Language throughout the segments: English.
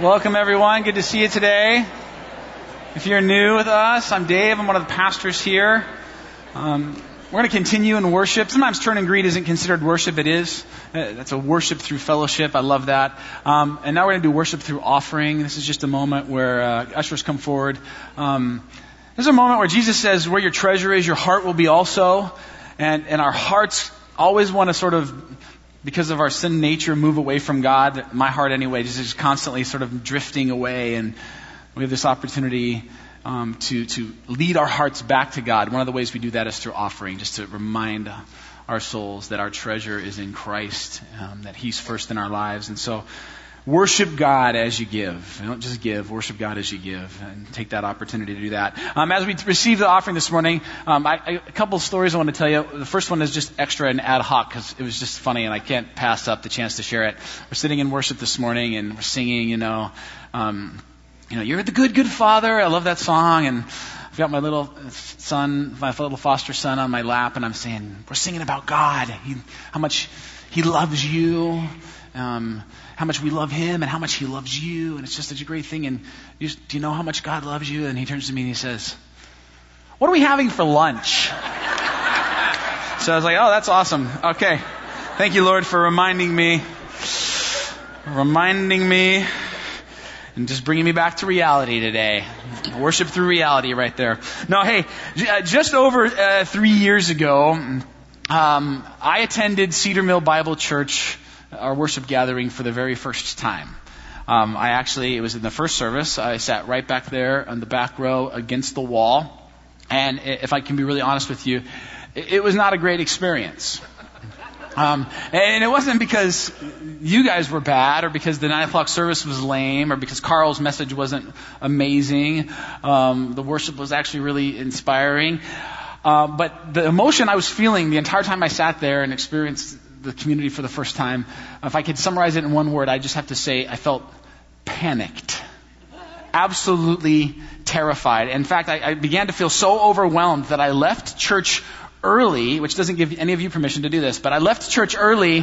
Welcome, everyone. Good to see you today. If you're new with us, I'm Dave. I'm one of the pastors here. We're going to continue in worship. Sometimes turn and greet isn't considered worship. It is. That's a worship through fellowship. I love that. And now we're going to do worship through offering. This is just a moment where ushers come forward. This is a moment where Jesus says, where your treasure is, your heart will be also. And our hearts always want to sort of, because of our sin nature, move away from God. My heart anyway, just constantly sort of drifting away. And we have this opportunity to lead our hearts back to God. One of the ways we do that is through offering, just to remind our souls that our treasure is in Christ, that He's first in our lives. And so worship God as you give. Don't just give. Worship God as you give, and take that opportunity to do that. As we receive the offering this morning, a couple of stories I want to tell you. The first one is just extra and ad hoc because it was just funny, and I can't pass up the chance to share it. We're sitting in worship this morning, and we're singing, you're the good Father. I love that song, and I've got my little son, my little foster son, on my lap, and I'm saying, we're singing about God, how much He loves you. How much we love Him and how much He loves you. And it's just such a great thing. And do you know how much God loves you? And he turns to me and he says, what are we having for lunch? So I was like, oh, that's awesome. Okay. Thank you, Lord, for reminding me and just bringing me back to reality today. Worship through reality right there. No, hey, just over 3 years ago, I attended Cedar Mill Bible Church, our worship gathering, for the very first time. It was in the first service. I sat right back there on the back row against the wall. And if I can be really honest with you, it was not a great experience. And it wasn't because you guys were bad or because the 9 o'clock service was lame or because Carl's message wasn't amazing. The worship was actually really inspiring. But the emotion I was feeling the entire time I sat there and experienced the community for the first time, if I could summarize it in one word, I just have to say I felt panicked. Absolutely terrified. In fact, I began to feel so overwhelmed that I left church early, which doesn't give any of you permission to do this, but I left church early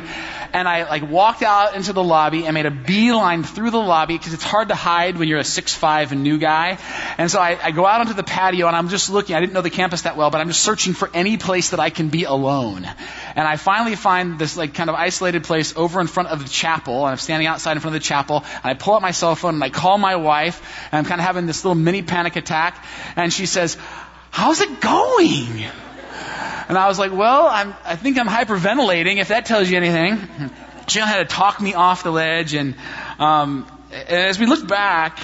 and I walked out into the lobby and made a beeline through the lobby because it's hard to hide when you're a 6'5" and new guy. And so I go out onto the patio and I'm just looking. I didn't know the campus that well, but I'm just searching for any place that I can be alone. And I finally find this kind of isolated place over in front of the chapel, and I'm standing outside in front of the chapel and I pull out my cell phone and I call my wife, and I'm kind of having this little mini panic attack, and she says, "How's it going?" And I was like, well, I think I'm hyperventilating, if that tells you anything. She had to talk me off the ledge. And as we look back,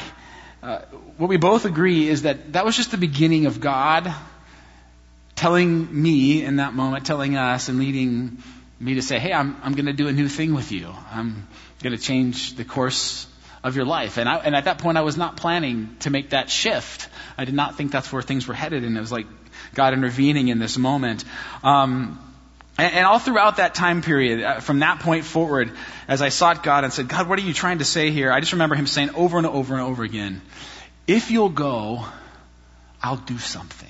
what we both agree is that was just the beginning of God telling me in that moment, telling us and leading me to say, hey, I'm going to do a new thing with you. I'm going to change the course of your life. And at that point, I was not planning to make that shift. I did not think that's where things were headed. And it was like God intervening in this moment. And all throughout that time period, from that point forward, as I sought God and said, God, what are you trying to say here? I just remember Him saying over and over and over again, if you'll go, I'll do something.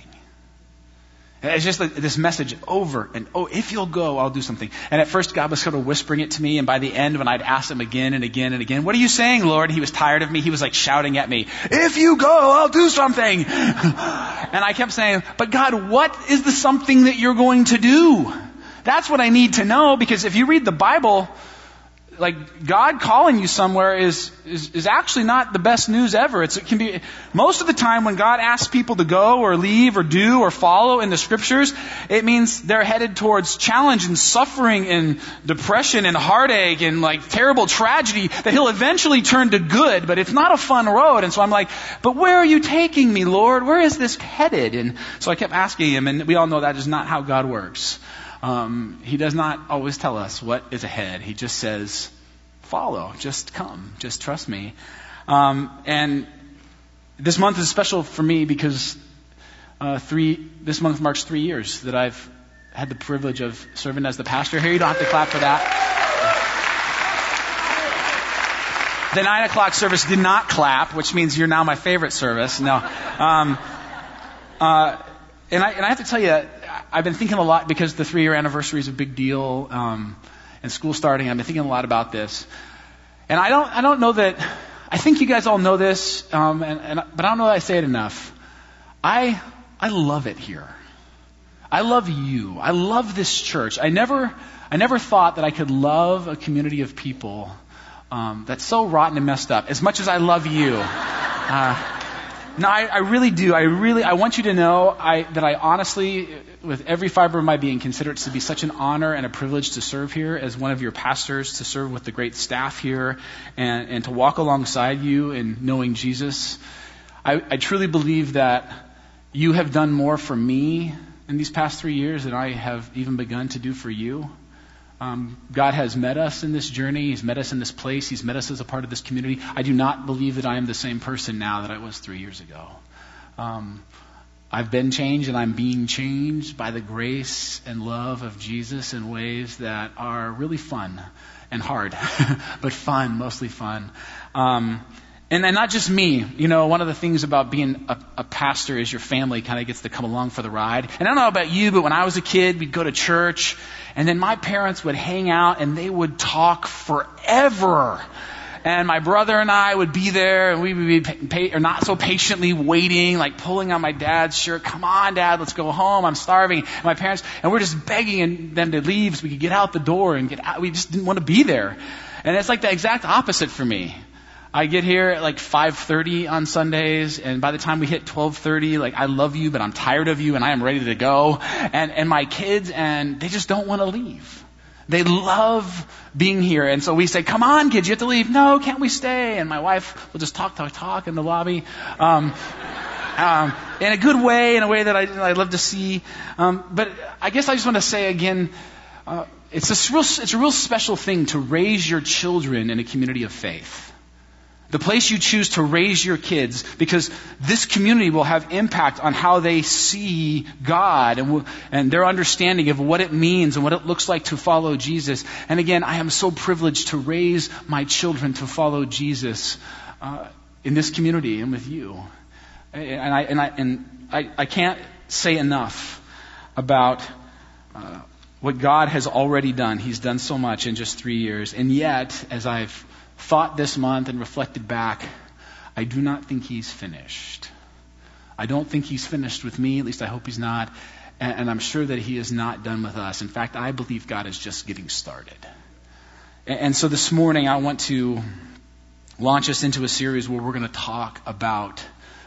And it's just this message over and, oh, if you'll go, I'll do something. And at first God was sort of whispering it to me. And by the end, when I'd asked Him again and again and again, what are you saying, Lord? He was tired of me. He was shouting at me, if you go, I'll do something. And I kept saying, but God, what is the something that you're going to do? That's what I need to know. Because if you read the Bible, God calling you somewhere is actually not the best news ever. It can be, most of the time when God asks people to go or leave or do or follow in the scriptures, it means they're headed towards challenge and suffering and depression and heartache and terrible tragedy that He'll eventually turn to good, but it's not a fun road. And so I'm but where are you taking me, Lord? Where is this headed? And so I kept asking Him, and we all know that is not how God works. He does not always tell us what is ahead. He just says, follow, just come, just trust me. And this month is special for me because this month marks 3 years that I've had the privilege of serving as the pastor here. You don't have to clap for that. The 9 o'clock service did not clap, which means you're now my favorite service. No. And I have to tell you, I've been thinking a lot because the 3-year anniversary is a big deal, and school starting. I've been thinking a lot about this, and I don't know that I think you guys all know this, but I don't know that I say it enough. I love it here. I love you. I love this church. I never thought that I could love a community of people that's so rotten and messed up as much as I love you. No, I really do. I want you to know that I honestly, with every fiber of my being, consider it to be such an honor and a privilege to serve here as one of your pastors, to serve with the great staff here, and to walk alongside you in knowing Jesus. I truly believe that you have done more for me in these past 3 years than I have even begun to do for you. God has met us in this journey. He's met us in this place. He's met us as a part of this community. I do not believe that I am the same person now that I was 3 years ago. I've been changed, and I'm being changed by the grace and love of Jesus in ways that are really fun and hard, but fun, mostly fun. And not just me. You know, one of the things about being a pastor is your family kind of gets to come along for the ride. And I don't know about you, but when I was a kid, we'd go to church, and then my parents would hang out, and they would talk forever. And my brother and I would be there, and we would be not so patiently waiting, like pulling on my dad's shirt. Come on, Dad, let's go home. I'm starving. And my parents, and we're just begging them to leave so we could get out the door and get out. We just didn't want to be there. And it's like the exact opposite for me. I get here at like 5:30 on Sundays, and by the time we hit 12:30, like, I love you, but I'm tired of you, and I am ready to go. And my kids, and they just don't want to leave. They love being here, and so we say, come on, kids, you have to leave. No, can't we stay? And my wife will just talk in the lobby. In a good way, in a way that I love to see. But I guess I just want to say again, it's a real special thing to raise your children in a community of faith. The place you choose to raise your kids, because this community will have impact on how they see God and their understanding of what it means and what it looks like to follow Jesus. And again, I am so privileged to raise my children to follow Jesus in this community and with you. And I can't say enough about what God has already done. He's done so much in just 3 years, and yet, as I've thought this month and reflected back, I do not think he's finished. I don't think he's finished with me, at least I hope he's not, and I'm sure that he is not done with us. In fact, I believe God is just getting started. And so this morning I want to launch us into a series where we're going to talk about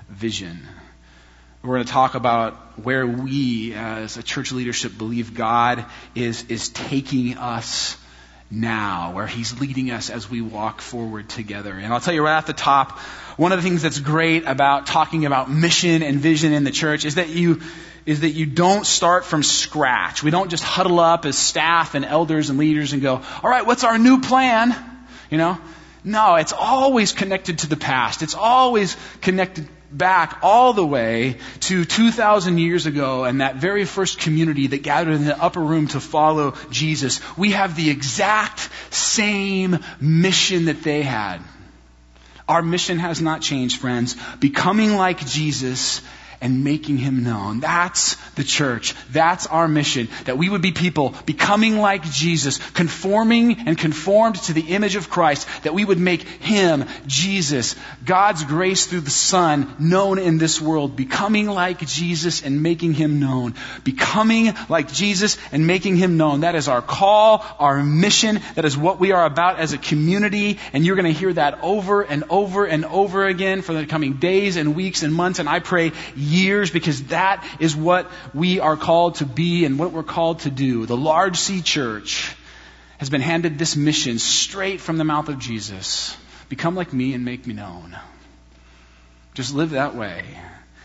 vision. We're going to talk about where we as a church leadership believe God is taking us now, where he's leading us as we walk forward together. And I'll tell you right off the top, one of the things that's great about talking about mission and vision in the church is that you don't start from scratch. We don't just huddle up as staff and elders and leaders and go, all right, what's our new plan? You know? No, it's always connected to the past. It's always connected back all the way to 2,000 years ago and that very first community that gathered in the upper room to follow Jesus. We have the exact same mission that they had. Our mission has not changed, friends. Becoming like Jesus and making him known. That's the church. That's our mission. That we would be people becoming like Jesus, conforming and conformed to the image of Christ. That we would make him, Jesus, God's grace through the Son, known in this world. Becoming like Jesus and making him known. Becoming like Jesus and making him known. That is our call, our mission. That is what we are about as a community. And you're going to hear that over and over and over again for the coming days and weeks and months. And I pray years, because that is what we are called to be and what we're called to do. The Large C Church has been handed this mission straight from the mouth of Jesus. Become like me and make me known. Just live that way.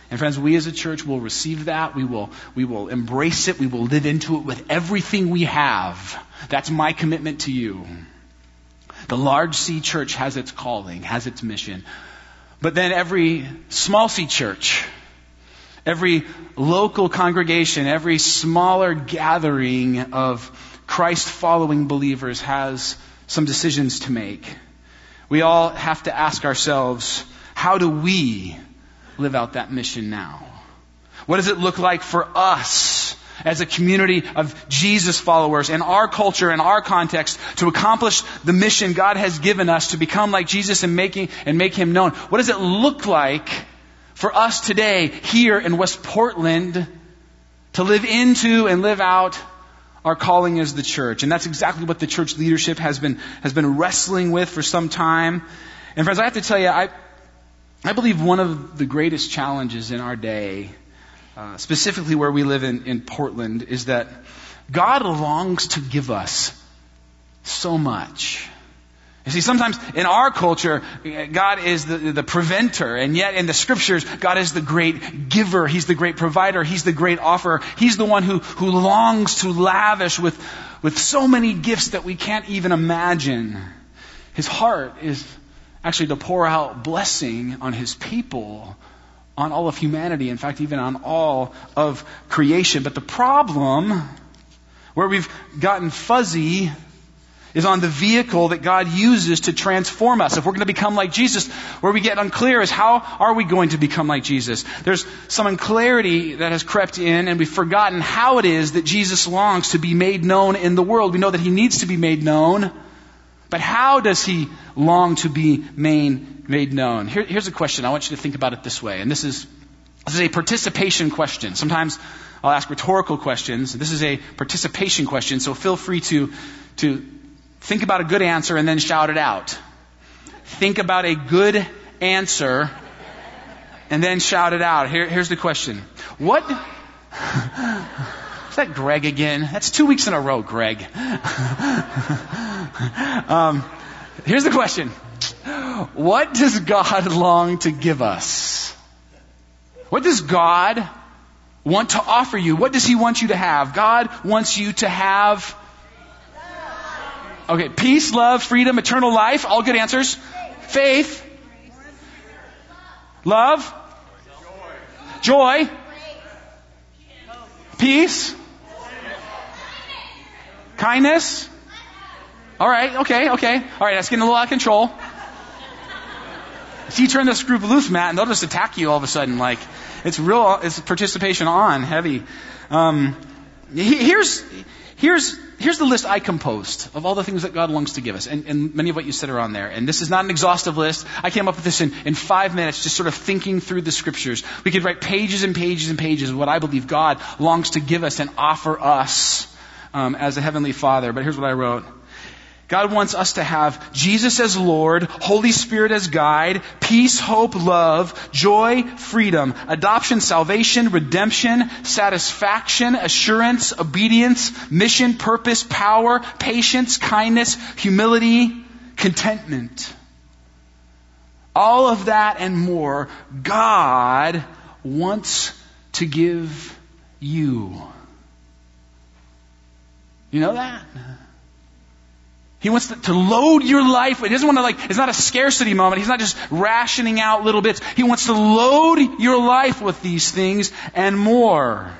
And friends, we as a church will receive that. We will embrace it. We will live into it with everything we have. That's my commitment to you. The Large C Church has its calling, has its mission. But then every small C church, every local congregation, every smaller gathering of Christ-following believers has some decisions to make. We all have to ask ourselves, how do we live out that mission now? What does it look like for us as a community of Jesus followers in our culture, in our context, to accomplish the mission God has given us to become like Jesus and make Him known. What does it look like for us today here in West Portland to live into and live out our calling as the church? And that's exactly what the church leadership has been wrestling with for some time. And friends, I have to tell you, I believe one of the greatest challenges in our day, specifically where we live in Portland, is that God longs to give us so much. You see, sometimes in our culture, God is the preventer, and yet in the Scriptures, God is the great giver. He's the great provider. He's the great offerer. He's the one who longs to lavish with so many gifts that we can't even imagine. His heart is actually to pour out blessing on His people, on all of humanity, in fact, even on all of creation. But the problem, where we've gotten fuzzy, is on the vehicle that God uses to transform us. If we're going to become like Jesus, where we get unclear is, how are we going to become like Jesus? There's some unclarity that has crept in, and we've forgotten how it is that Jesus longs to be made known in the world. We know that He needs to be made known, but how does He long to be made known? Here's a question. I want you to think about it this way, and this is a participation question. Sometimes I'll ask rhetorical questions. This is a participation question, so feel free to think about a good answer and then shout it out. Think about a good answer and then shout it out. Here's the question. What? Is that Greg again? That's 2 weeks in a row, Greg. Here's the question. What does God long to give us? What does God want to offer you? What does He want you to have? God wants you to have... Okay, peace, love, freedom, eternal life. All good answers. Faith. Love. Joy. Peace. Kindness. All right, okay. All right, that's getting a little out of control. So you turn this group loose, Matt, and they'll just attack you all of a sudden. Like, it's participation on, heavy. Here's the list I composed of all the things that God longs to give us. And many of what you said are on there. And this is not an exhaustive list. I came up with this in 5 minutes, just sort of thinking through the Scriptures. We could write pages and pages and pages of what I believe God longs to give us and offer us as a Heavenly Father. But here's what I wrote. God wants us to have Jesus as Lord, Holy Spirit as guide, peace, hope, love, joy, freedom, adoption, salvation, redemption, satisfaction, assurance, obedience, mission, purpose, power, patience, kindness, humility, contentment. All of that and more, God wants to give you. You know that? He wants to load your life. He doesn't want to, like, it's not a scarcity moment. He's not just rationing out little bits. He wants to load your life with these things and more.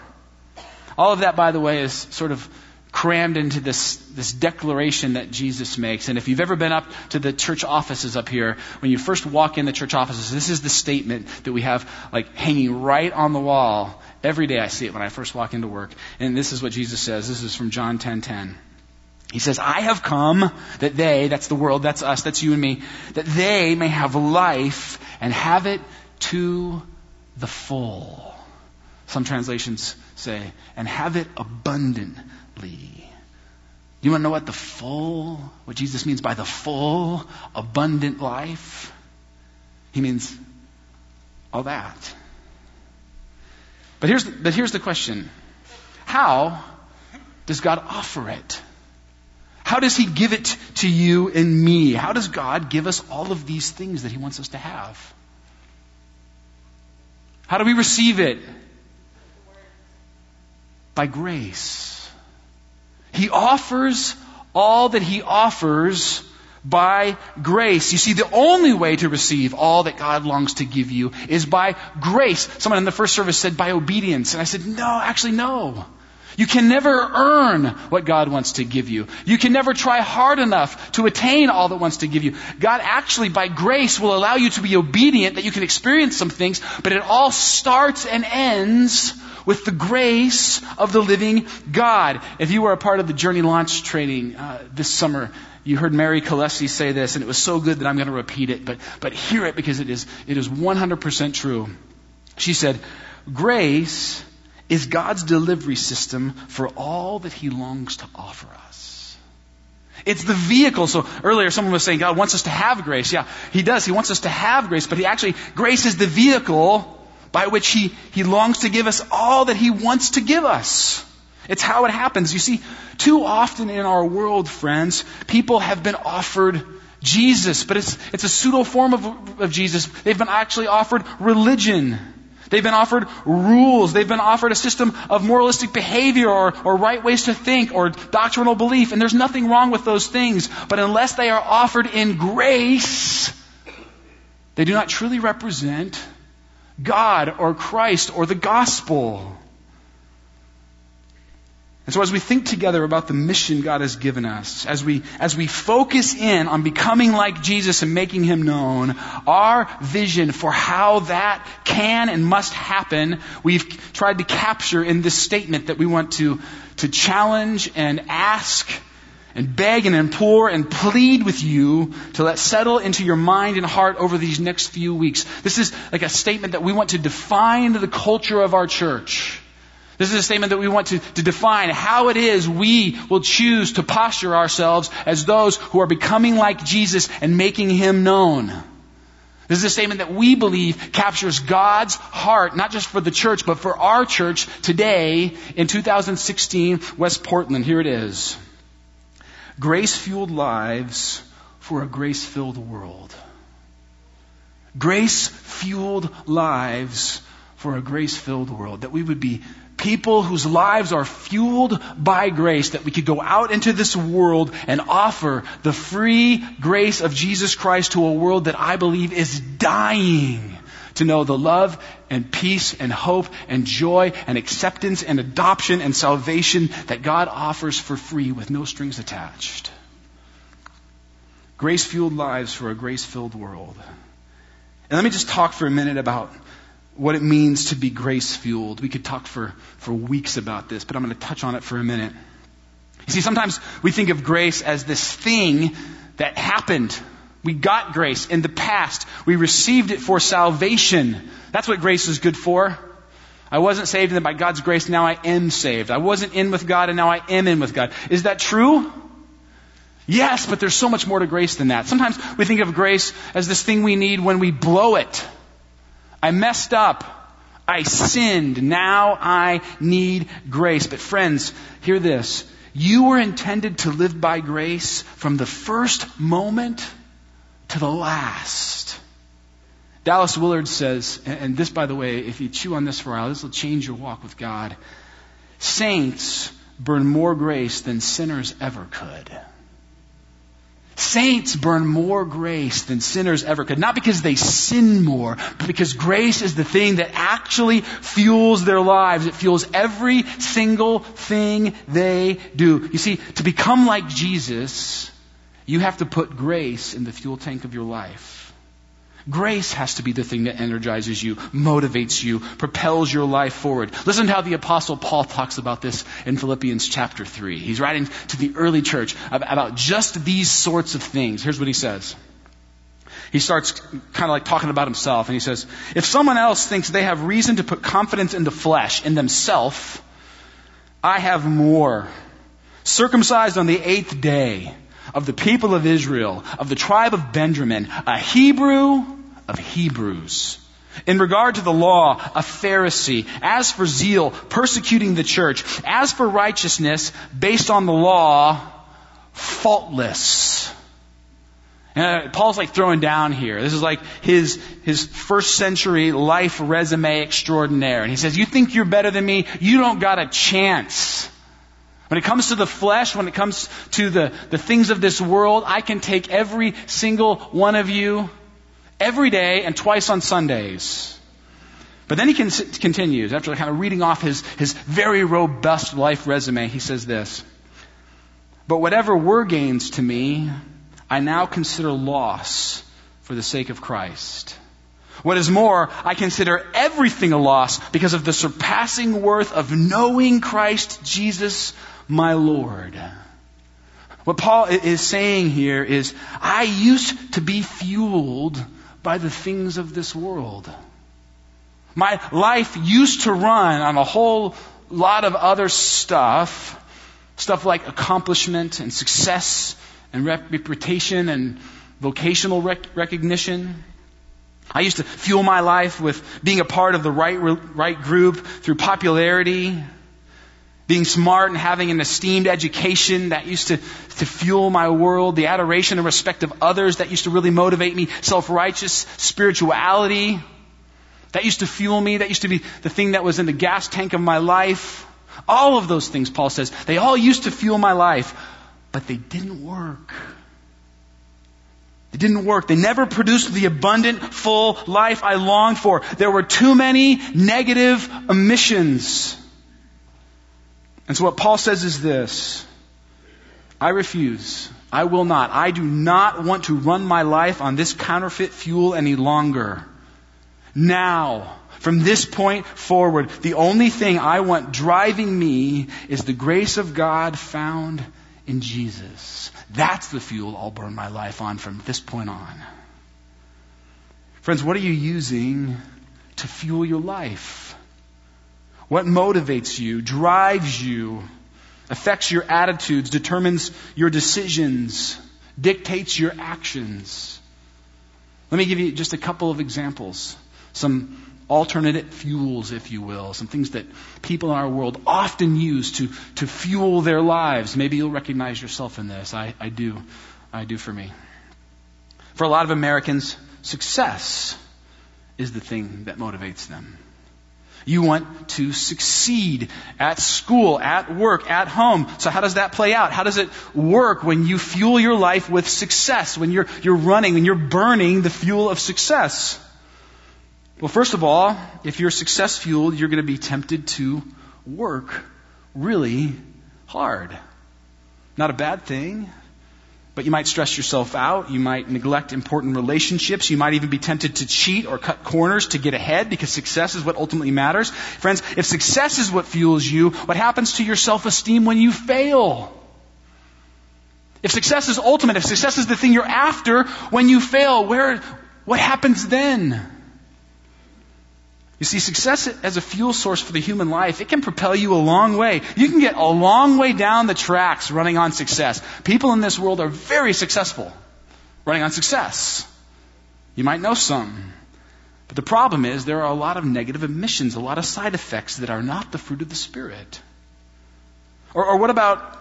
All of that, by the way, is sort of crammed into this declaration that Jesus makes. And if you've ever been up to the church offices up here, when you first walk in the church offices, this is the statement that we have, like, hanging right on the wall. Every day I see it when I first walk into work. And this is what Jesus says. This is from John 10:10. He says, I have come that they, that's the world, that's us, that's you and me, that they may have life and have it to the full. Some translations say, and have it abundantly. You want to know what Jesus means by the full, abundant life? He means all that. But here's the question. How does God offer it? How does He give it to you and me? How does God give us all of these things that He wants us to have? How do we receive it? By grace. He offers all that He offers by grace. You see, the only way to receive all that God longs to give you is by grace. Someone in the first service said by obedience. And I said, no. You can never earn what God wants to give you. You can never try hard enough to attain all that wants to give you. God actually, by grace, will allow you to be obedient, that you can experience some things, but it all starts and ends with the grace of the living God. If you were a part of the Journey Launch training this summer, you heard Mary Calesi say this, and it was so good that I'm going to repeat it, but hear it because it is 100% true. She said, grace is God's delivery system for all that he longs to offer us. It's the vehicle. So earlier someone was saying God wants us to have grace. Yeah, he does. He wants us to have grace, but grace is the vehicle by which he longs to give us all that he wants to give us. It's how it happens. You see, too often in our world, friends, people have been offered Jesus, but it's a pseudo form of Jesus. They've been actually offered religion. They've been offered rules. They've been offered a system of moralistic behavior or right ways to think or doctrinal belief. And there's nothing wrong with those things. But unless they are offered in grace, they do not truly represent God or Christ or the gospel. And so as we think together about the mission God has given us, as we focus in on becoming like Jesus and making him known, our vision for how that can and must happen, we've tried to capture in this statement that we want to challenge and ask and beg and implore and plead with you to let settle into your mind and heart over these next few weeks. This is like a statement that we want to define the culture of our church. This is a statement that we want to define how it is we will choose to posture ourselves as those who are becoming like Jesus and making him known. This is a statement that we believe captures God's heart, not just for the church, but for our church today in 2016, West Portland. Here it is. Grace-fueled lives for a grace-filled world. Grace-fueled lives for a grace-filled world. That we would be people whose lives are fueled by grace, that we could go out into this world and offer the free grace of Jesus Christ to a world that I believe is dying to know the love and peace and hope and joy and acceptance and adoption and salvation that God offers for free with no strings attached. Grace-fueled lives for a grace-filled world. And let me just talk for a minute about what it means to be grace-fueled. We could talk for weeks about this, but I'm going to touch on it for a minute. You see, sometimes we think of grace as this thing that happened. We got grace in the past. We received it for salvation. That's what grace is good for. I wasn't saved, and then by God's grace, now I am saved. I wasn't in with God, and now I am in with God. Is that true? Yes, but there's so much more to grace than that. Sometimes we think of grace as this thing we need when we blow it. I messed up. I sinned. Now I need grace. But friends, hear this. You were intended to live by grace from the first moment to the last. Dallas Willard says, and this, by the way, if you chew on this for a while, this will change your walk with God. Saints burn more grace than sinners ever could. Saints burn more grace than sinners ever could. Not because they sin more, but because grace is the thing that actually fuels their lives. It fuels every single thing they do. You see, to become like Jesus, you have to put grace in the fuel tank of your life. Grace has to be the thing that energizes you, motivates you, propels your life forward. Listen to how the Apostle Paul talks about this in Philippians chapter 3. He's writing to the early church about just these sorts of things. Here's what he says. He starts kind of like talking about himself, and he says, if someone else thinks they have reason to put confidence in the flesh, in themselves, I have more. Circumcised on the 8th day, of the people of Israel, of the tribe of Benjamin, a Hebrew of Hebrews. In regard to the law, a Pharisee. As for zeal, persecuting the church. As for righteousness, based on the law, faultless. And Paul's like throwing down here. This is like his first century life resume extraordinaire. And he says, you think you're better than me? You don't got a chance. When it comes to the flesh, when it comes to the things of this world, I can take every single one of you every day and twice on Sundays. But then he continues, after kind of reading off his very robust life resume, he says this, but whatever were gains to me, I now consider loss for the sake of Christ. What is more, I consider everything a loss because of the surpassing worth of knowing Christ Jesus, my Lord. What Paul is saying here is, I used to be fueled by the things of this world. My life used to run on a whole lot of other stuff like accomplishment and success and reputation and vocational recognition. I used to fuel my life with being a part of the right group through popularity, being smart and having an esteemed education that used to fuel my world, the adoration and respect of others that used to really motivate me, self-righteous spirituality that used to fuel me, that used to be the thing that was in the gas tank of my life. All of those things, Paul says, they all used to fuel my life, but they didn't work. It didn't work. They never produced the abundant, full life I longed for. There were too many negative omissions. And so what Paul says is this: I refuse. I will not. I do not want to run my life on this counterfeit fuel any longer. Now, from this point forward, the only thing I want driving me is the grace of God found in Jesus. That's the fuel I'll burn my life on from this point on. Friends, what are you using to fuel your life? What motivates you, drives you, affects your attitudes, determines your decisions, dictates your actions? Let me give you just a couple of examples. Some alternate fuels, if you will. Some things that people in our world often use to fuel their lives. Maybe you'll recognize yourself in this. I do. I do for me. For a lot of Americans, success is the thing that motivates them. You want to succeed at school, at work, at home. So how does that play out? How does it work when you fuel your life with success? When you're running, when you're burning the fuel of success? Well, first of all, if you're success-fueled, you're going to be tempted to work really hard. Not a bad thing, but you might stress yourself out. You might neglect important relationships. You might even be tempted to cheat or cut corners to get ahead, because success is what ultimately matters. Friends, if success is what fuels you, what happens to your self-esteem when you fail? If success is ultimate, if success is the thing you're after, when you fail, what happens then? You see, success as a fuel source for the human life, it can propel you a long way. You can get a long way down the tracks running on success. People in this world are very successful running on success. You might know some. But the problem is there are a lot of negative emissions, a lot of side effects that are not the fruit of the Spirit. Or what about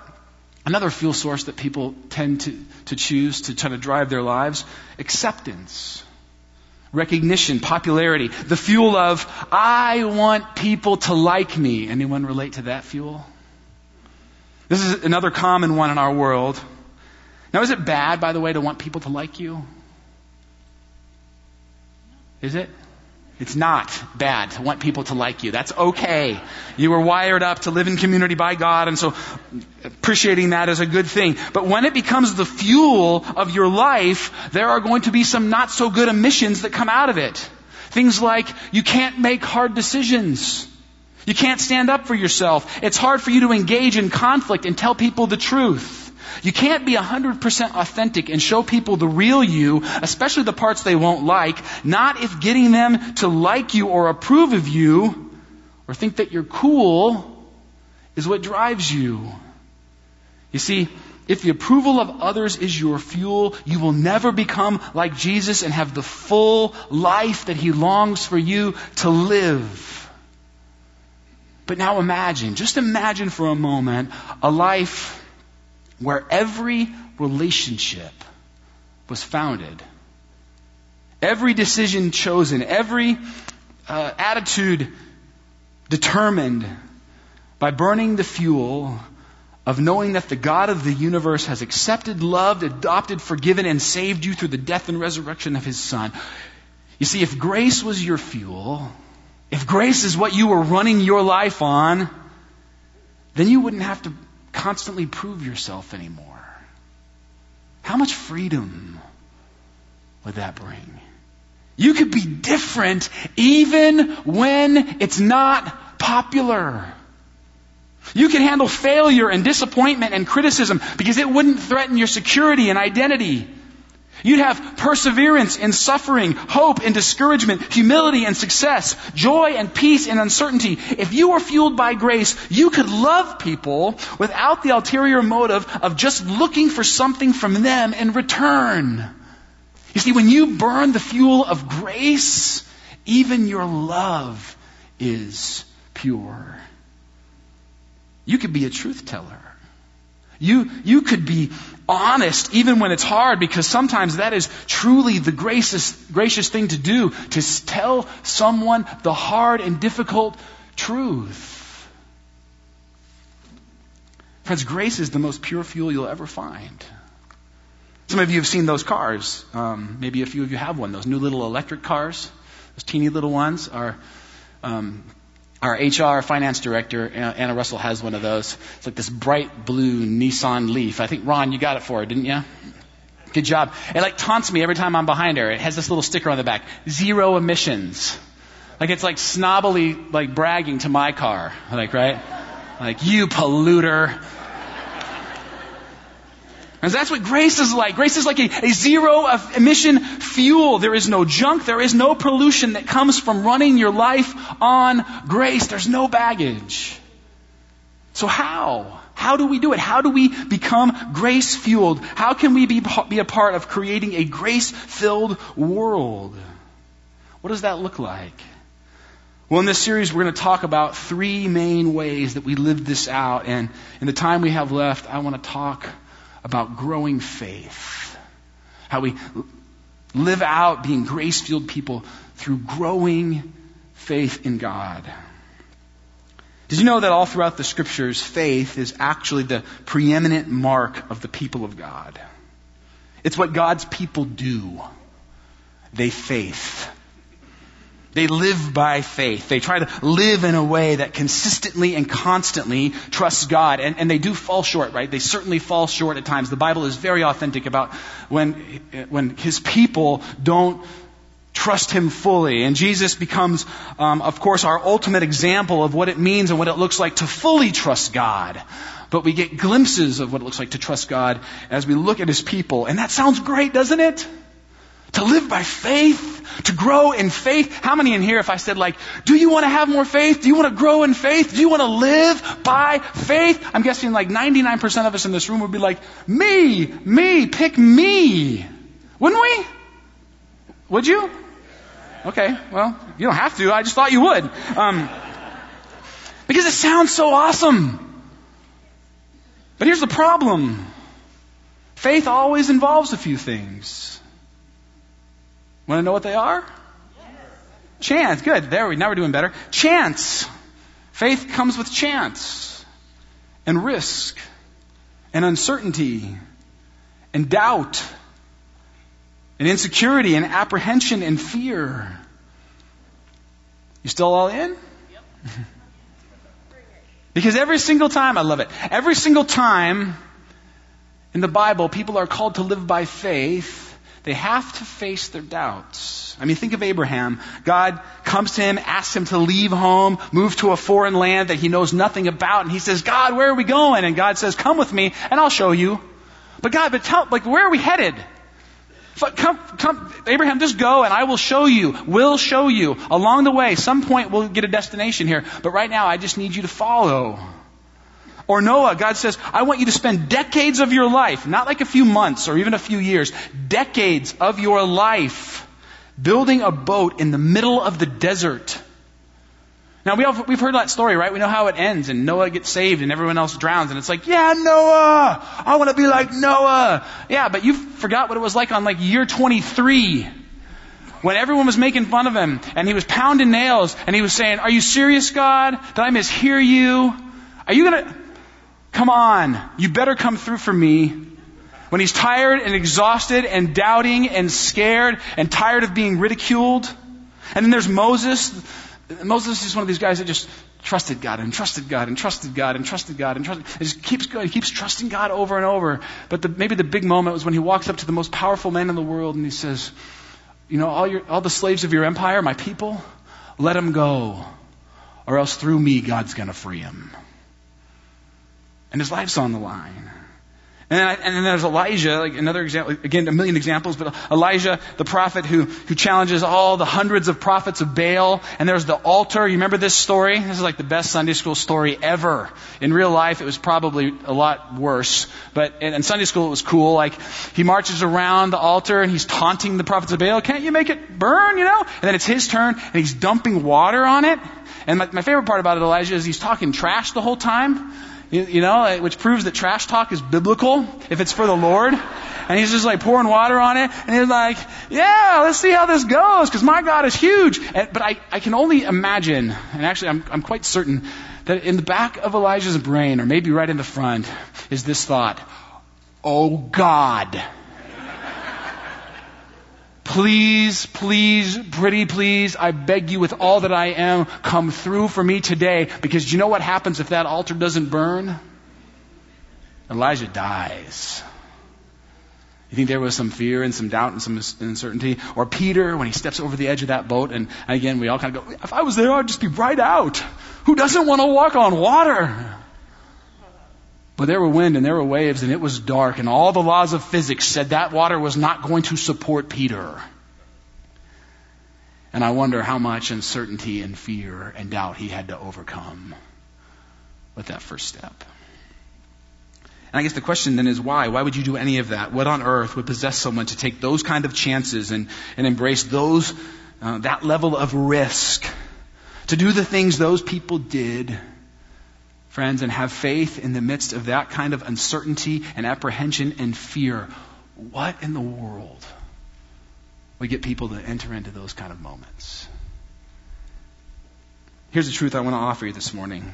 another fuel source that people tend to choose to try to drive their lives? Acceptance. Recognition, popularity, the fuel of, I want people to like me. Anyone relate to that fuel? This is another common one in our world. Now, is it bad, by the way, to want people to like you? Is it? It's not bad to want people to like you. That's okay. You were wired up to live in community by God, and so appreciating that is a good thing. But when it becomes the fuel of your life, there are going to be some not so good emissions that come out of it. Things like, you can't make hard decisions. You can't stand up for yourself. It's hard for you to engage in conflict and tell people the truth. You can't be 100% authentic and show people the real you, especially the parts they won't like, not if getting them to like you or approve of you or think that you're cool is what drives you. You see, if the approval of others is your fuel, you will never become like Jesus and have the full life that He longs for you to live. But now imagine, just imagine for a moment, a life where every relationship was founded, every decision chosen, every attitude determined by burning the fuel of knowing that the God of the universe has accepted, loved, adopted, forgiven, and saved you through the death and resurrection of His Son. You see, if grace was your fuel, if grace is what you were running your life on, then you wouldn't have to constantly prove yourself anymore. How much freedom would that bring? You could be different even when it's not popular. You can handle failure and disappointment and criticism because it wouldn't threaten your security and identity. You'd have perseverance in suffering, hope in discouragement, humility and success, joy and peace in uncertainty. If you were fueled by grace, you could love people without the ulterior motive of just looking for something from them in return. You see, when you burn the fuel of grace, even your love is pure. You could be a truth teller. You could be honest even when it's hard, because sometimes that is truly the gracious thing to do, to tell someone the hard and difficult truth. Friends, grace is the most pure fuel you'll ever find. Some of you have seen those cars. Maybe a few of you have one. Those new little electric cars, those teeny little ones. Our HR finance director, Anna Russell, has one of those. It's like this bright blue Nissan Leaf. I think, Ron, you got it for her, didn't you? Good job. It like taunts me every time I'm behind her. It has this little sticker on the back. 0 emissions. Like it's like snobbily like bragging to my car. Like, right? Like, you polluter. And that's what grace is like. Grace is like a 0 emission fuel. There is no junk. There is no pollution that comes from running your life on grace. There's no baggage. So how? How do we do it? How do we become grace fueled? How can we be a part of creating a grace filled world? What does that look like? Well, in this series, we're going to talk about 3 main ways that we live this out. And in the time we have left, I want to talk about growing faith. How we live out being grace-filled people through growing faith in God. Did you know that all throughout the Scriptures, faith is actually the preeminent mark of the people of God? It's what God's people do. They faith. They live by faith. They try to live in a way that consistently and constantly trusts God. And they do fall short, right? They certainly fall short at times. The Bible is very authentic about when His people don't trust Him fully. And Jesus becomes, of course, our ultimate example of what it means and what it looks like to fully trust God. But we get glimpses of what it looks like to trust God as we look at His people. And that sounds great, doesn't it? To live by faith, to grow in faith. How many in here, if I said like, do you want to have more faith? Do you want to grow in faith? Do you want to live by faith? I'm guessing like 99% of us in this room would be like, me, pick me. Wouldn't we? Would you? Okay, well, you don't have to. I just thought you would. Because it sounds so awesome. But here's the problem. Faith always involves a few things. Want to know what they are? Yes. Chance. Good. There we go. Now we're doing better. Chance. Faith comes with chance and risk and uncertainty and doubt and insecurity and apprehension and fear. You still all in? Yep. Because every single time, I love it, every single time in the Bible people are called to live by faith, they have to face their doubts. I mean, think of Abraham. God comes to him, asks him to leave home, move to a foreign land that he knows nothing about. And he says, God, where are we going? And God says, come with me and I'll show you. But God, where are we headed? Come, Abraham, just go and I will show you. We'll show you. Along the way, some point we'll get a destination here. But right now, I just need you to follow. Or Noah, God says, I want you to spend decades of your life, not like a few months or even a few years, decades of your life building a boat in the middle of the desert. Now, we've heard that story, right? We know how it ends, and Noah gets saved and everyone else drowns, and it's like, yeah, Noah! I want to be like Noah! Yeah, but you forgot what it was like on like year 23. When everyone was making fun of him, and he was pounding nails, and he was saying, are you serious, God? Did I mishear you? Are you going to... Come on, you better come through for me. When he's tired and exhausted and doubting and scared and tired of being ridiculed. And then there's Moses. Moses is one of these guys that just trusted God and trusted God and trusted God and trusted God and trusted. He just keeps going, he keeps trusting God over and over. But maybe the big moment was when he walks up to the most powerful man in the world and he says, you know, all the slaves of your empire, my people, let them go, or else through me, God's going to free him. And his life's on the line. And then there's Elijah, like another example, again, a million examples, but Elijah, the prophet who challenges all the hundreds of prophets of Baal. And there's the altar. You remember this story? This is like the best Sunday school story ever. In real life, it was probably a lot worse. But in Sunday school, it was cool. Like, he marches around the altar and he's taunting the prophets of Baal. Can't you make it burn, you know? And then it's his turn and he's dumping water on it. And my favorite part about it, Elijah, is he's talking trash the whole time. You know, which proves that trash talk is biblical if it's for the Lord. And he's just like pouring water on it. And he's like, yeah, let's see how this goes because my God is huge. But I can only imagine, and actually I'm quite certain, that in the back of Elijah's brain, or maybe right in the front, is this thought, oh God, please, I beg you with all that I am, come through for me today. Because you know what happens if that altar doesn't burn? Elijah dies. You think there was some fear and some doubt and some uncertainty? Or Peter, when he steps over the edge of that boat, and again, we all kind of go, if I was there, I'd just be right out. Who doesn't want to walk on water? But there were wind and there were waves and it was dark and all the laws of physics said that water was not going to support Peter. And I wonder how much uncertainty and fear and doubt he had to overcome with that first step. And I guess the question then is why? Why would you do any of that? What on earth would possess someone to take those kind of chances and embrace those that level of risk? To do the things those people did, friends, and have faith in the midst of that kind of uncertainty and apprehension and fear. What in the world would get people to enter into those kind of moments? Here's the truth I want to offer you this morning.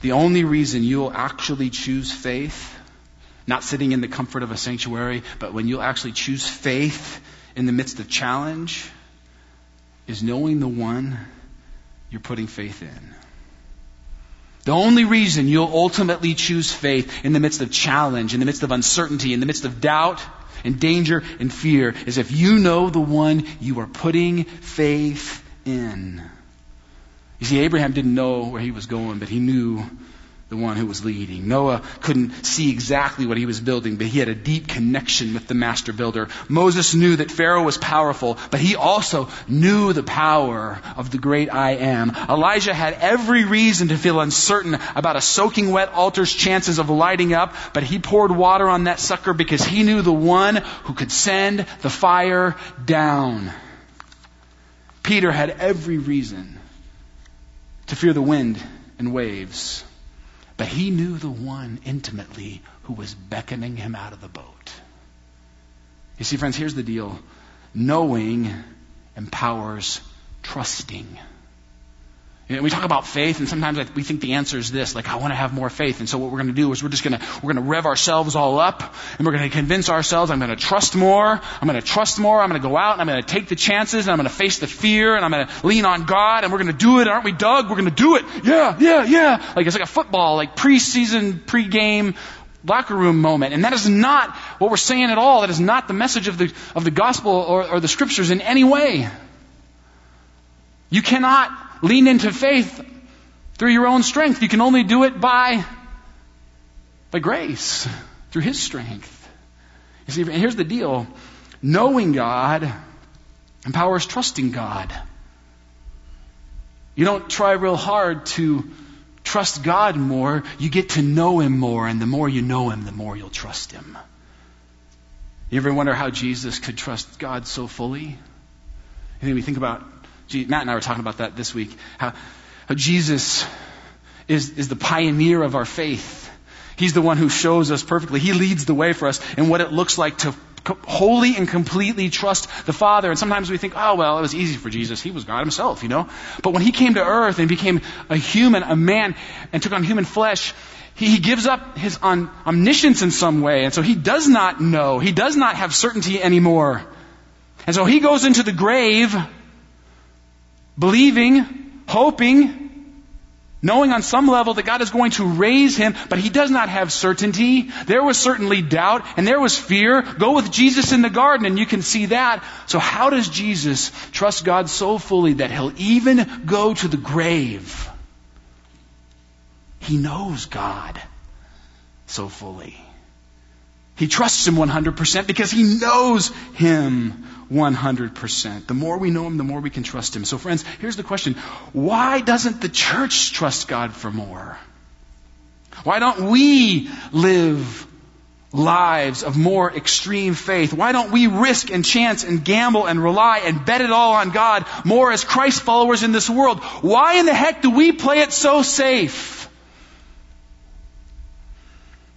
The only reason you'll actually choose faith, not sitting in the comfort of a sanctuary, but when you'll actually choose faith in the midst of challenge, is knowing the one you're putting faith in. The only reason you'll ultimately choose faith in the midst of challenge, in the midst of uncertainty, in the midst of doubt and danger and fear is if you know the one you are putting faith in. You see, Abraham didn't know where he was going, but he knew the one who was leading. Noah couldn't see exactly what he was building, but he had a deep connection with the master builder. Moses knew that Pharaoh was powerful, but he also knew the power of the great I Am. Elijah had every reason to feel uncertain about a soaking wet altar's chances of lighting up, but he poured water on that sucker because he knew the one who could send the fire down. Peter had every reason to fear the wind and waves, but he knew the one intimately who was beckoning him out of the boat. You see, friends, here's the deal. Knowing empowers trusting. You know, we talk about faith, and sometimes we think the answer is this, like, I want to have more faith. And so what we're going to do is we're going to rev ourselves all up, and we're going to convince ourselves, I'm going to trust more, I'm going to go out, and I'm going to take the chances, and I'm going to face the fear, and I'm going to lean on God, and we're going to do it. Aren't we, Doug? We're going to do it. Yeah. Like, it's like a football, like preseason, pregame, locker room moment. And that is not what we're saying at all. That is not the message of the gospel or the scriptures in any way. You cannot lean into faith through your own strength. You can only do it by grace, through His strength. You see, here's the deal. Knowing God empowers trusting God. You don't try real hard to trust God more. You get to know Him more, and the more you know Him, the more you'll trust Him. You ever wonder how Jesus could trust God so fully? And then we think about Matt and I were talking about that this week, how Jesus is the pioneer of our faith. He's the one who shows us perfectly. He leads the way for us in what it looks like to wholly and completely trust the Father. And sometimes we think, oh, well, it was easy for Jesus. He was God himself, you know. But when he came to earth and became a human, a man, and took on human flesh, he gives up his omniscience in some way. And so he does not know. He does not have certainty anymore. And so he goes into the grave believing, hoping, knowing on some level that God is going to raise him, but he does not have certainty. There was certainly doubt, and there was fear. Go with Jesus in the garden, and you can see that. So how does Jesus trust God so fully that he'll even go to the grave? He knows God so fully. He trusts him 100% because he knows him 100%. The more we know him, the more we can trust him. So friends, here's the question. Why doesn't the church trust God for more? Why don't we live lives of more extreme faith? Why don't we risk and chance and gamble and rely and bet it all on God more as Christ followers in this world? Why in the heck do we play it so safe?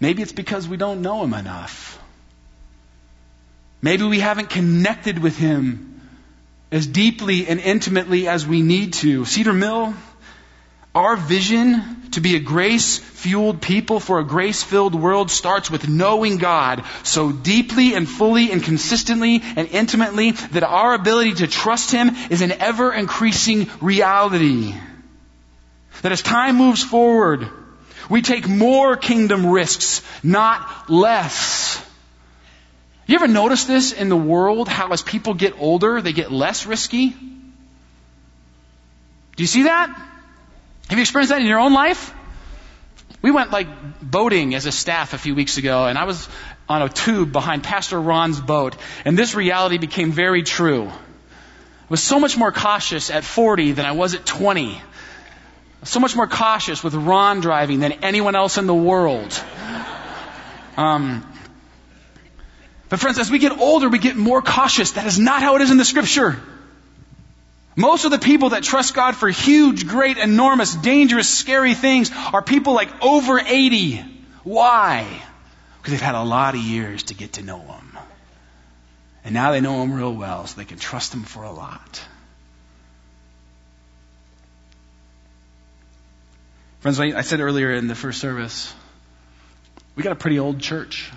Maybe it's because we don't know him enough. Maybe we haven't connected with him as deeply and intimately as we need to. Cedar Mill, our vision to be a grace-fueled people for a grace-filled world starts with knowing God so deeply and fully and consistently and intimately that our ability to trust him is an ever-increasing reality. That as time moves forward, we take more kingdom risks, not less. You ever notice this in the world, how as people get older, they get less risky? Do you see that? Have you experienced that in your own life? We went boating as a staff a few weeks ago, and I was on a tube behind Pastor Ron's boat, and this reality became very true. I was so much more cautious at 40 than I was at 20. So much more cautious with Ron driving than anyone else in the world. But friends, as we get older, we get more cautious. That is not how it is in the Scripture. Most of the people that trust God for huge, great, enormous, dangerous, scary things are people over 80. Why? Because they've had a lot of years to get to know him. And now they know him real well, so they can trust him for a lot. Friends, I said earlier in the first service, we got a pretty old church.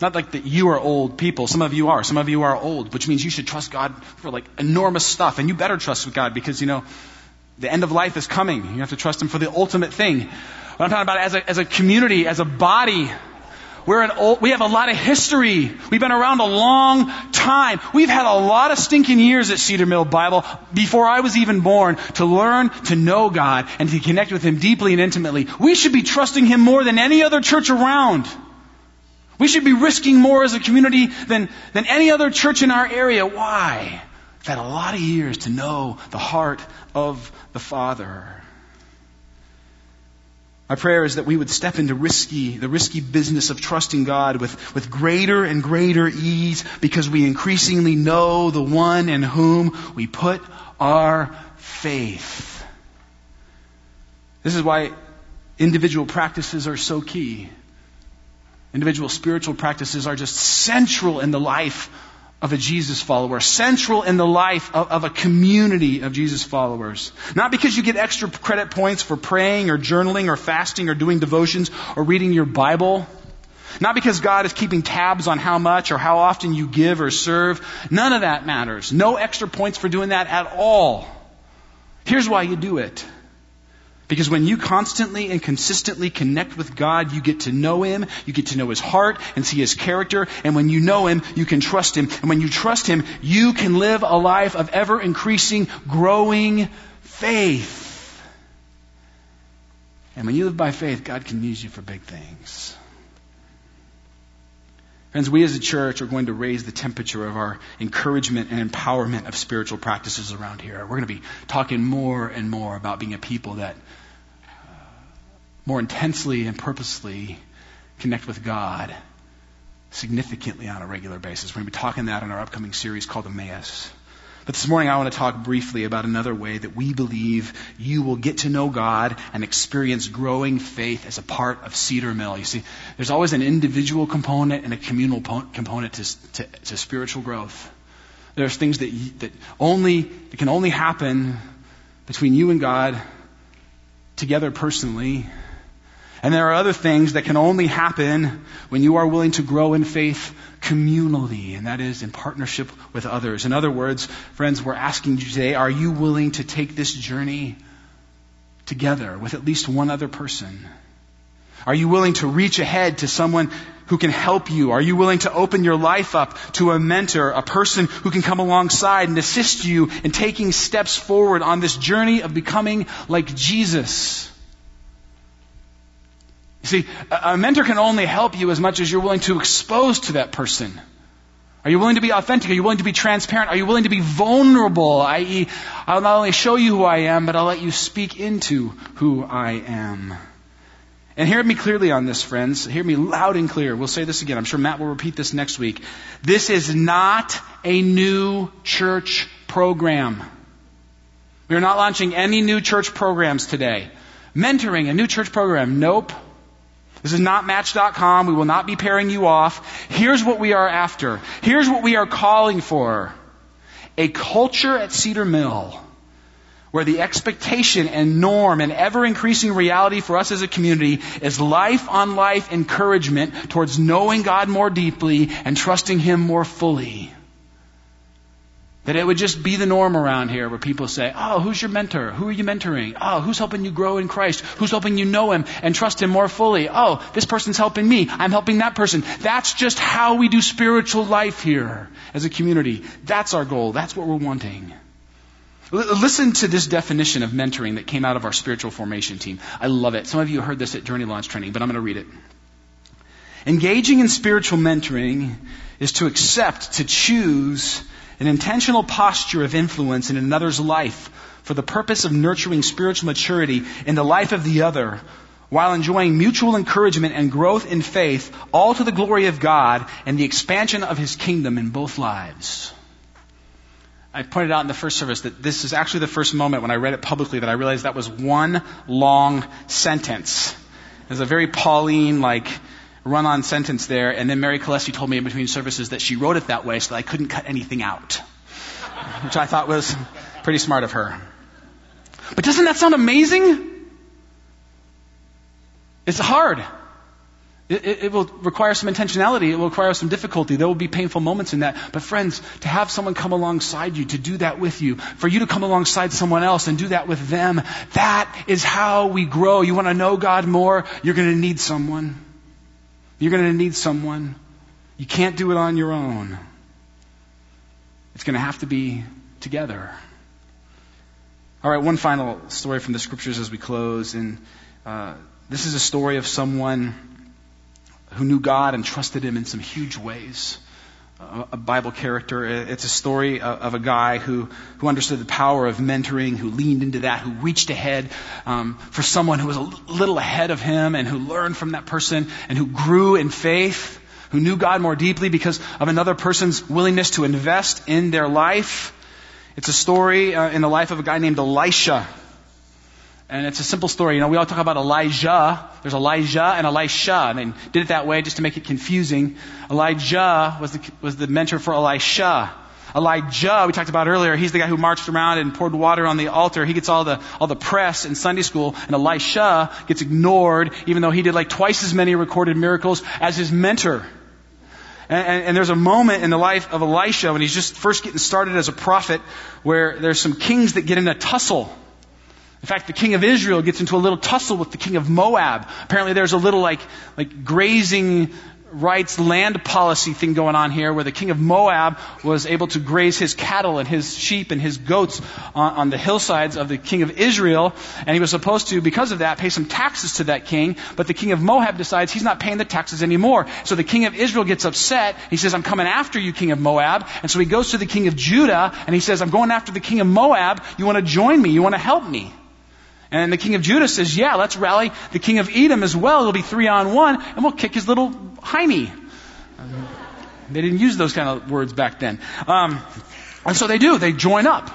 Not that you are old people. Some of you are. Some of you are old, which means you should trust God for enormous stuff. And you better trust God because, the end of life is coming. You have to trust him for the ultimate thing. What I'm talking about as a community, as a body, we have a lot of history. We've been around a long time. We've had a lot of stinking years at Cedar Mill Bible before I was even born to learn to know God and to connect with him deeply and intimately. We should be trusting him more than any other church around. We should be risking more as a community than any other church in our area. Why? We've had a lot of years to know the heart of the Father. My prayer is that we would step into the risky business of trusting God with greater and greater ease because we increasingly know the one in whom we put our faith. This is why individual practices are so key. Individual spiritual practices are just central in the life of a Jesus follower, central in the life of a community of Jesus followers. Not because you get extra credit points for praying or journaling or fasting or doing devotions or reading your Bible. Not because God is keeping tabs on how much or how often you give or serve. None of that matters. No extra points for doing that at all. Here's why you do it. Because when you constantly and consistently connect with God, you get to know him, you get to know his heart and see his character. And when you know him, you can trust him. And when you trust him, you can live a life of ever-increasing, growing faith. And when you live by faith, God can use you for big things. Friends, we as a church are going to raise the temperature of our encouragement and empowerment of spiritual practices around here. We're going to be talking more and more about being a people that more intensely and purposely connect with God significantly on a regular basis. We're going to be talking that in our upcoming series called Emmaus. But this morning I want to talk briefly about another way that we believe you will get to know God and experience growing faith as a part of Cedar Mill. You see, there's always an individual component and a communal component to spiritual growth. There's things that can only happen between you and God together personally. And there are other things that can only happen when you are willing to grow in faith communally, and that is in partnership with others. In other words, friends, we're asking you today, are you willing to take this journey together with at least one other person? Are you willing to reach ahead to someone who can help you? Are you willing to open your life up to a mentor, a person who can come alongside and assist you in taking steps forward on this journey of becoming like Jesus? You see, a mentor can only help you as much as you're willing to expose to that person. Are you willing to be authentic? Are you willing to be transparent? Are you willing to be vulnerable? i.e., I'll not only show you who I am, but I'll let you speak into who I am. And hear me clearly on this, friends. Hear me loud and clear. We'll say this again. I'm sure Matt will repeat this next week. This is not a new church program. We are not launching any new church programs today. Mentoring, a new church program. Nope. This is not Match.com. We will not be pairing you off. Here's what we are after. Here's what we are calling for. A culture at Cedar Mill where the expectation and norm and ever-increasing reality for us as a community is life-on-life encouragement towards knowing God more deeply and trusting Him more fully. That it would just be the norm around here where people say, oh, who's your mentor? Who are you mentoring? Oh, who's helping you grow in Christ? Who's helping you know Him and trust Him more fully? Oh, this person's helping me. I'm helping that person. That's just how we do spiritual life here as a community. That's our goal. That's what we're wanting. Listen to this definition of mentoring that came out of our spiritual formation team. I love it. Some of you heard this at Journey Launch Training, but I'm going to read it. Engaging in spiritual mentoring is to accept, to choose an intentional posture of influence in another's life for the purpose of nurturing spiritual maturity in the life of the other while enjoying mutual encouragement and growth in faith, all to the glory of God and the expansion of His kingdom in both lives. I pointed out in the first service that this is actually the first moment when I read it publicly that I realized that was one long sentence. There's a very Pauline, run-on sentence there. And then Mary Calesi told me in between services that she wrote it that way so that I couldn't cut anything out, which I thought was pretty smart of her. But doesn't that sound amazing? It's hard. It will require some intentionality. It will require some difficulty. There will be painful moments in that. But friends, to have someone come alongside you, to do that with you, for you to come alongside someone else and do that with them, that is how we grow. You want to know God more? You're going to need someone. You're going to need someone. You can't do it on your own. It's going to have to be together. All right, one final story from the scriptures as we close. And this is a story of someone who knew God and trusted Him in some huge ways. A Bible character. It's a story of a guy who understood the power of mentoring, who leaned into that, who reached ahead for someone who was a little ahead of him and who learned from that person and who grew in faith, who knew God more deeply because of another person's willingness to invest in their life. It's a story in the life of a guy named Elisha. And it's a simple story. We all talk about Elijah. There's Elijah and Elisha. And they did it that way just to make it confusing. Elijah was the mentor for Elisha. Elijah, we talked about earlier, he's the guy who marched around and poured water on the altar. He gets all the press in Sunday school. And Elisha gets ignored, even though he did twice as many recorded miracles as his mentor. And there's a moment in the life of Elisha when he's just first getting started as a prophet where there's some kings that get in a tussle. In fact, the king of Israel gets into a little tussle with the king of Moab. Apparently there's a little grazing rights land policy thing going on here where the king of Moab was able to graze his cattle and his sheep and his goats on the hillsides of the king of Israel. And he was supposed to, because of that, pay some taxes to that king. But the king of Moab decides he's not paying the taxes anymore. So the king of Israel gets upset. He says, I'm coming after you, king of Moab. And so he goes to the king of Judah and he says, I'm going after the king of Moab. You want to join me? You want to help me? And the king of Judah says, yeah, let's rally the king of Edom as well. It'll be 3-on-1, and we'll kick his little hiney. They didn't use those kind of words back then. And so they do. They join up,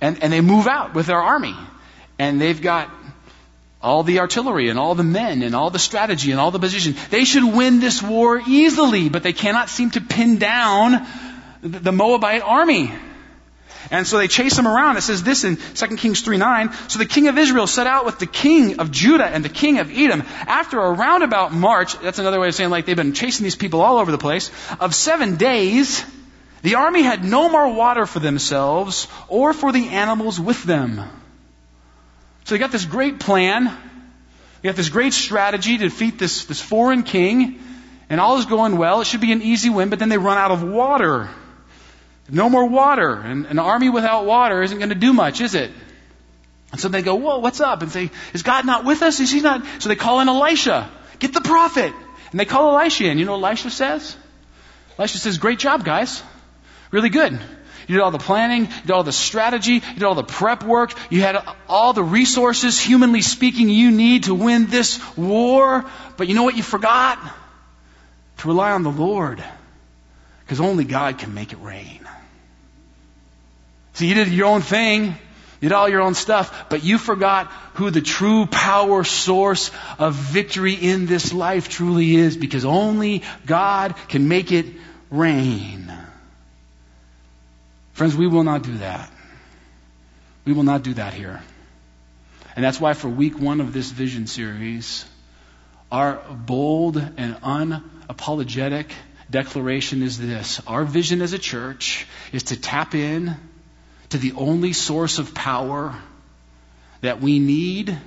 and they move out with their army. And they've got all the artillery, and all the men, and all the strategy, and all the position. They should win this war easily, but they cannot seem to pin down the Moabite army. And so they chase him around. It says this in 2 Kings 3:9. So the king of Israel set out with the king of Judah and the king of Edom. After a roundabout march, that's another way of saying they've been chasing these people all over the place, of 7 days, the army had no more water for themselves or for the animals with them. So they got this great plan. They got this great strategy to defeat this foreign king. And all is going well. It should be an easy win, but then they run out of water. No more water. And an army without water isn't going to do much, is it? And so they go, whoa, what's up? And say, is God not with us? Is he not? So they call in Elisha. Get the prophet. And they call Elisha in. You know what Elisha says? Elisha says, great job, guys. Really good. You did all the planning. You did all the strategy. You did all the prep work. You had all the resources, humanly speaking, you need to win this war. But you know what you forgot? To rely on the Lord. Because only God can make it rain. So you did your own thing. You did all your own stuff, but you forgot who the true power source of victory in this life truly is, because only God can make it rain. Friends, we will not do that. We will not do that here. And that's why for week one of this vision series, our bold and unapologetic declaration is this. Our vision as a church is to tap in to the only source of power that we need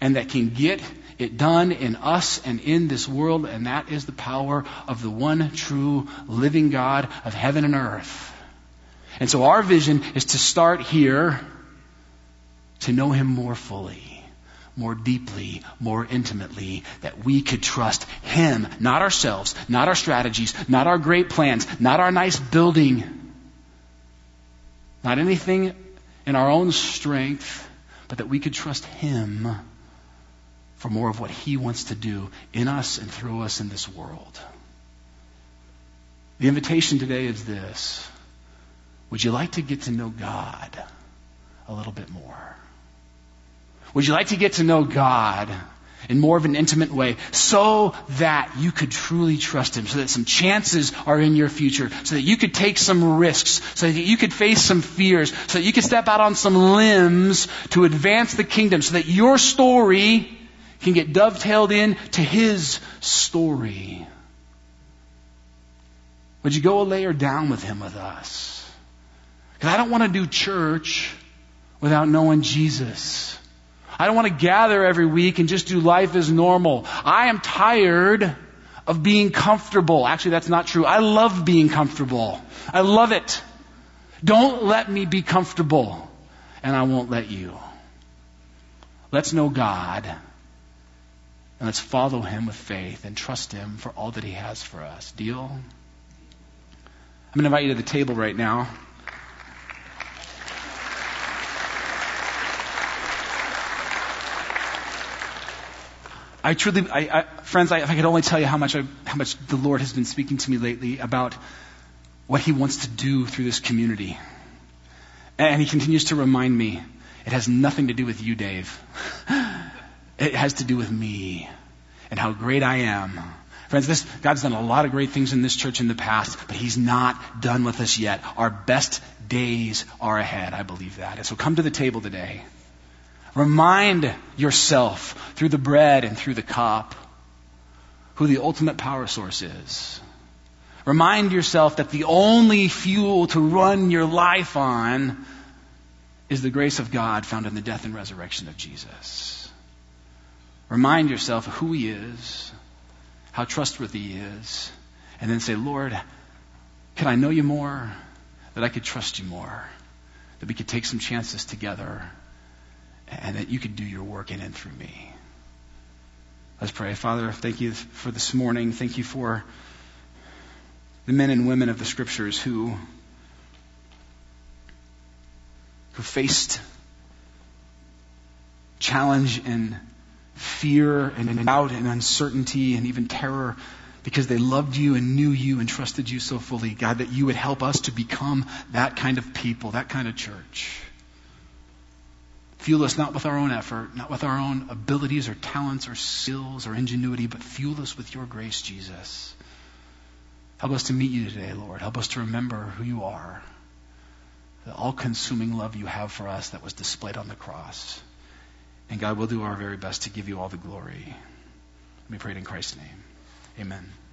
and that can get it done in us and in this world, and that is the power of the one true living God of heaven and earth. And so our vision is to start here, to know him more fully, more deeply, more intimately, that we could trust him, not ourselves, not our strategies, not our great plans, not our nice building, not anything in our own strength, but that we could trust him for more of what he wants to do in us and through us in this world. The invitation today is this. Would you like to get to know God a little bit more? Would you like to get to know God in more of an intimate way, so that you could truly trust him, so that some chances are in your future, so that you could take some risks, so that you could face some fears, so that you could step out on some limbs to advance the kingdom, so that your story can get dovetailed in to his story? Would you go a layer down with him with us? Because I don't want to do church without knowing Jesus. I don't want to gather every week and just do life as normal. I am tired of being comfortable. Actually, that's not true. I love being comfortable. I love it. Don't let me be comfortable, and I won't let you. Let's know God, and let's follow him with faith and trust him for all that he has for us. Deal? I'm going to invite you to the table right now. I truly, friends, if I could only tell you how much the Lord has been speaking to me lately about what he wants to do through this community. And he continues to remind me, it has nothing to do with you, Dave. It has to do with me and how great I am. Friends, God's done a lot of great things in this church in the past, but he's not done with us yet. Our best days are ahead. I believe that. And so come to the table today. Remind yourself through the bread and through the cup who the ultimate power source is. Remind yourself that the only fuel to run your life on is the grace of God found in the death and resurrection of Jesus. Remind yourself of who he is, how trustworthy he is, and then say, Lord, can I know you more? That I could trust you more? That we could take some chances together? And that you could do your work in and through me. Let's pray. Father, thank you for this morning. Thank you for the men and women of the scriptures who faced challenge and fear and doubt and uncertainty and even terror because they loved you and knew you and trusted you so fully. God, that you would help us to become that kind of people, that kind of church. Fuel us not with our own effort, not with our own abilities or talents or skills or ingenuity, but fuel us with your grace, Jesus. Help us to meet you today, Lord. Help us to remember who you are, the all-consuming love you have for us that was displayed on the cross. And God, we'll do our very best to give you all the glory. Let me pray it in Christ's name. Amen.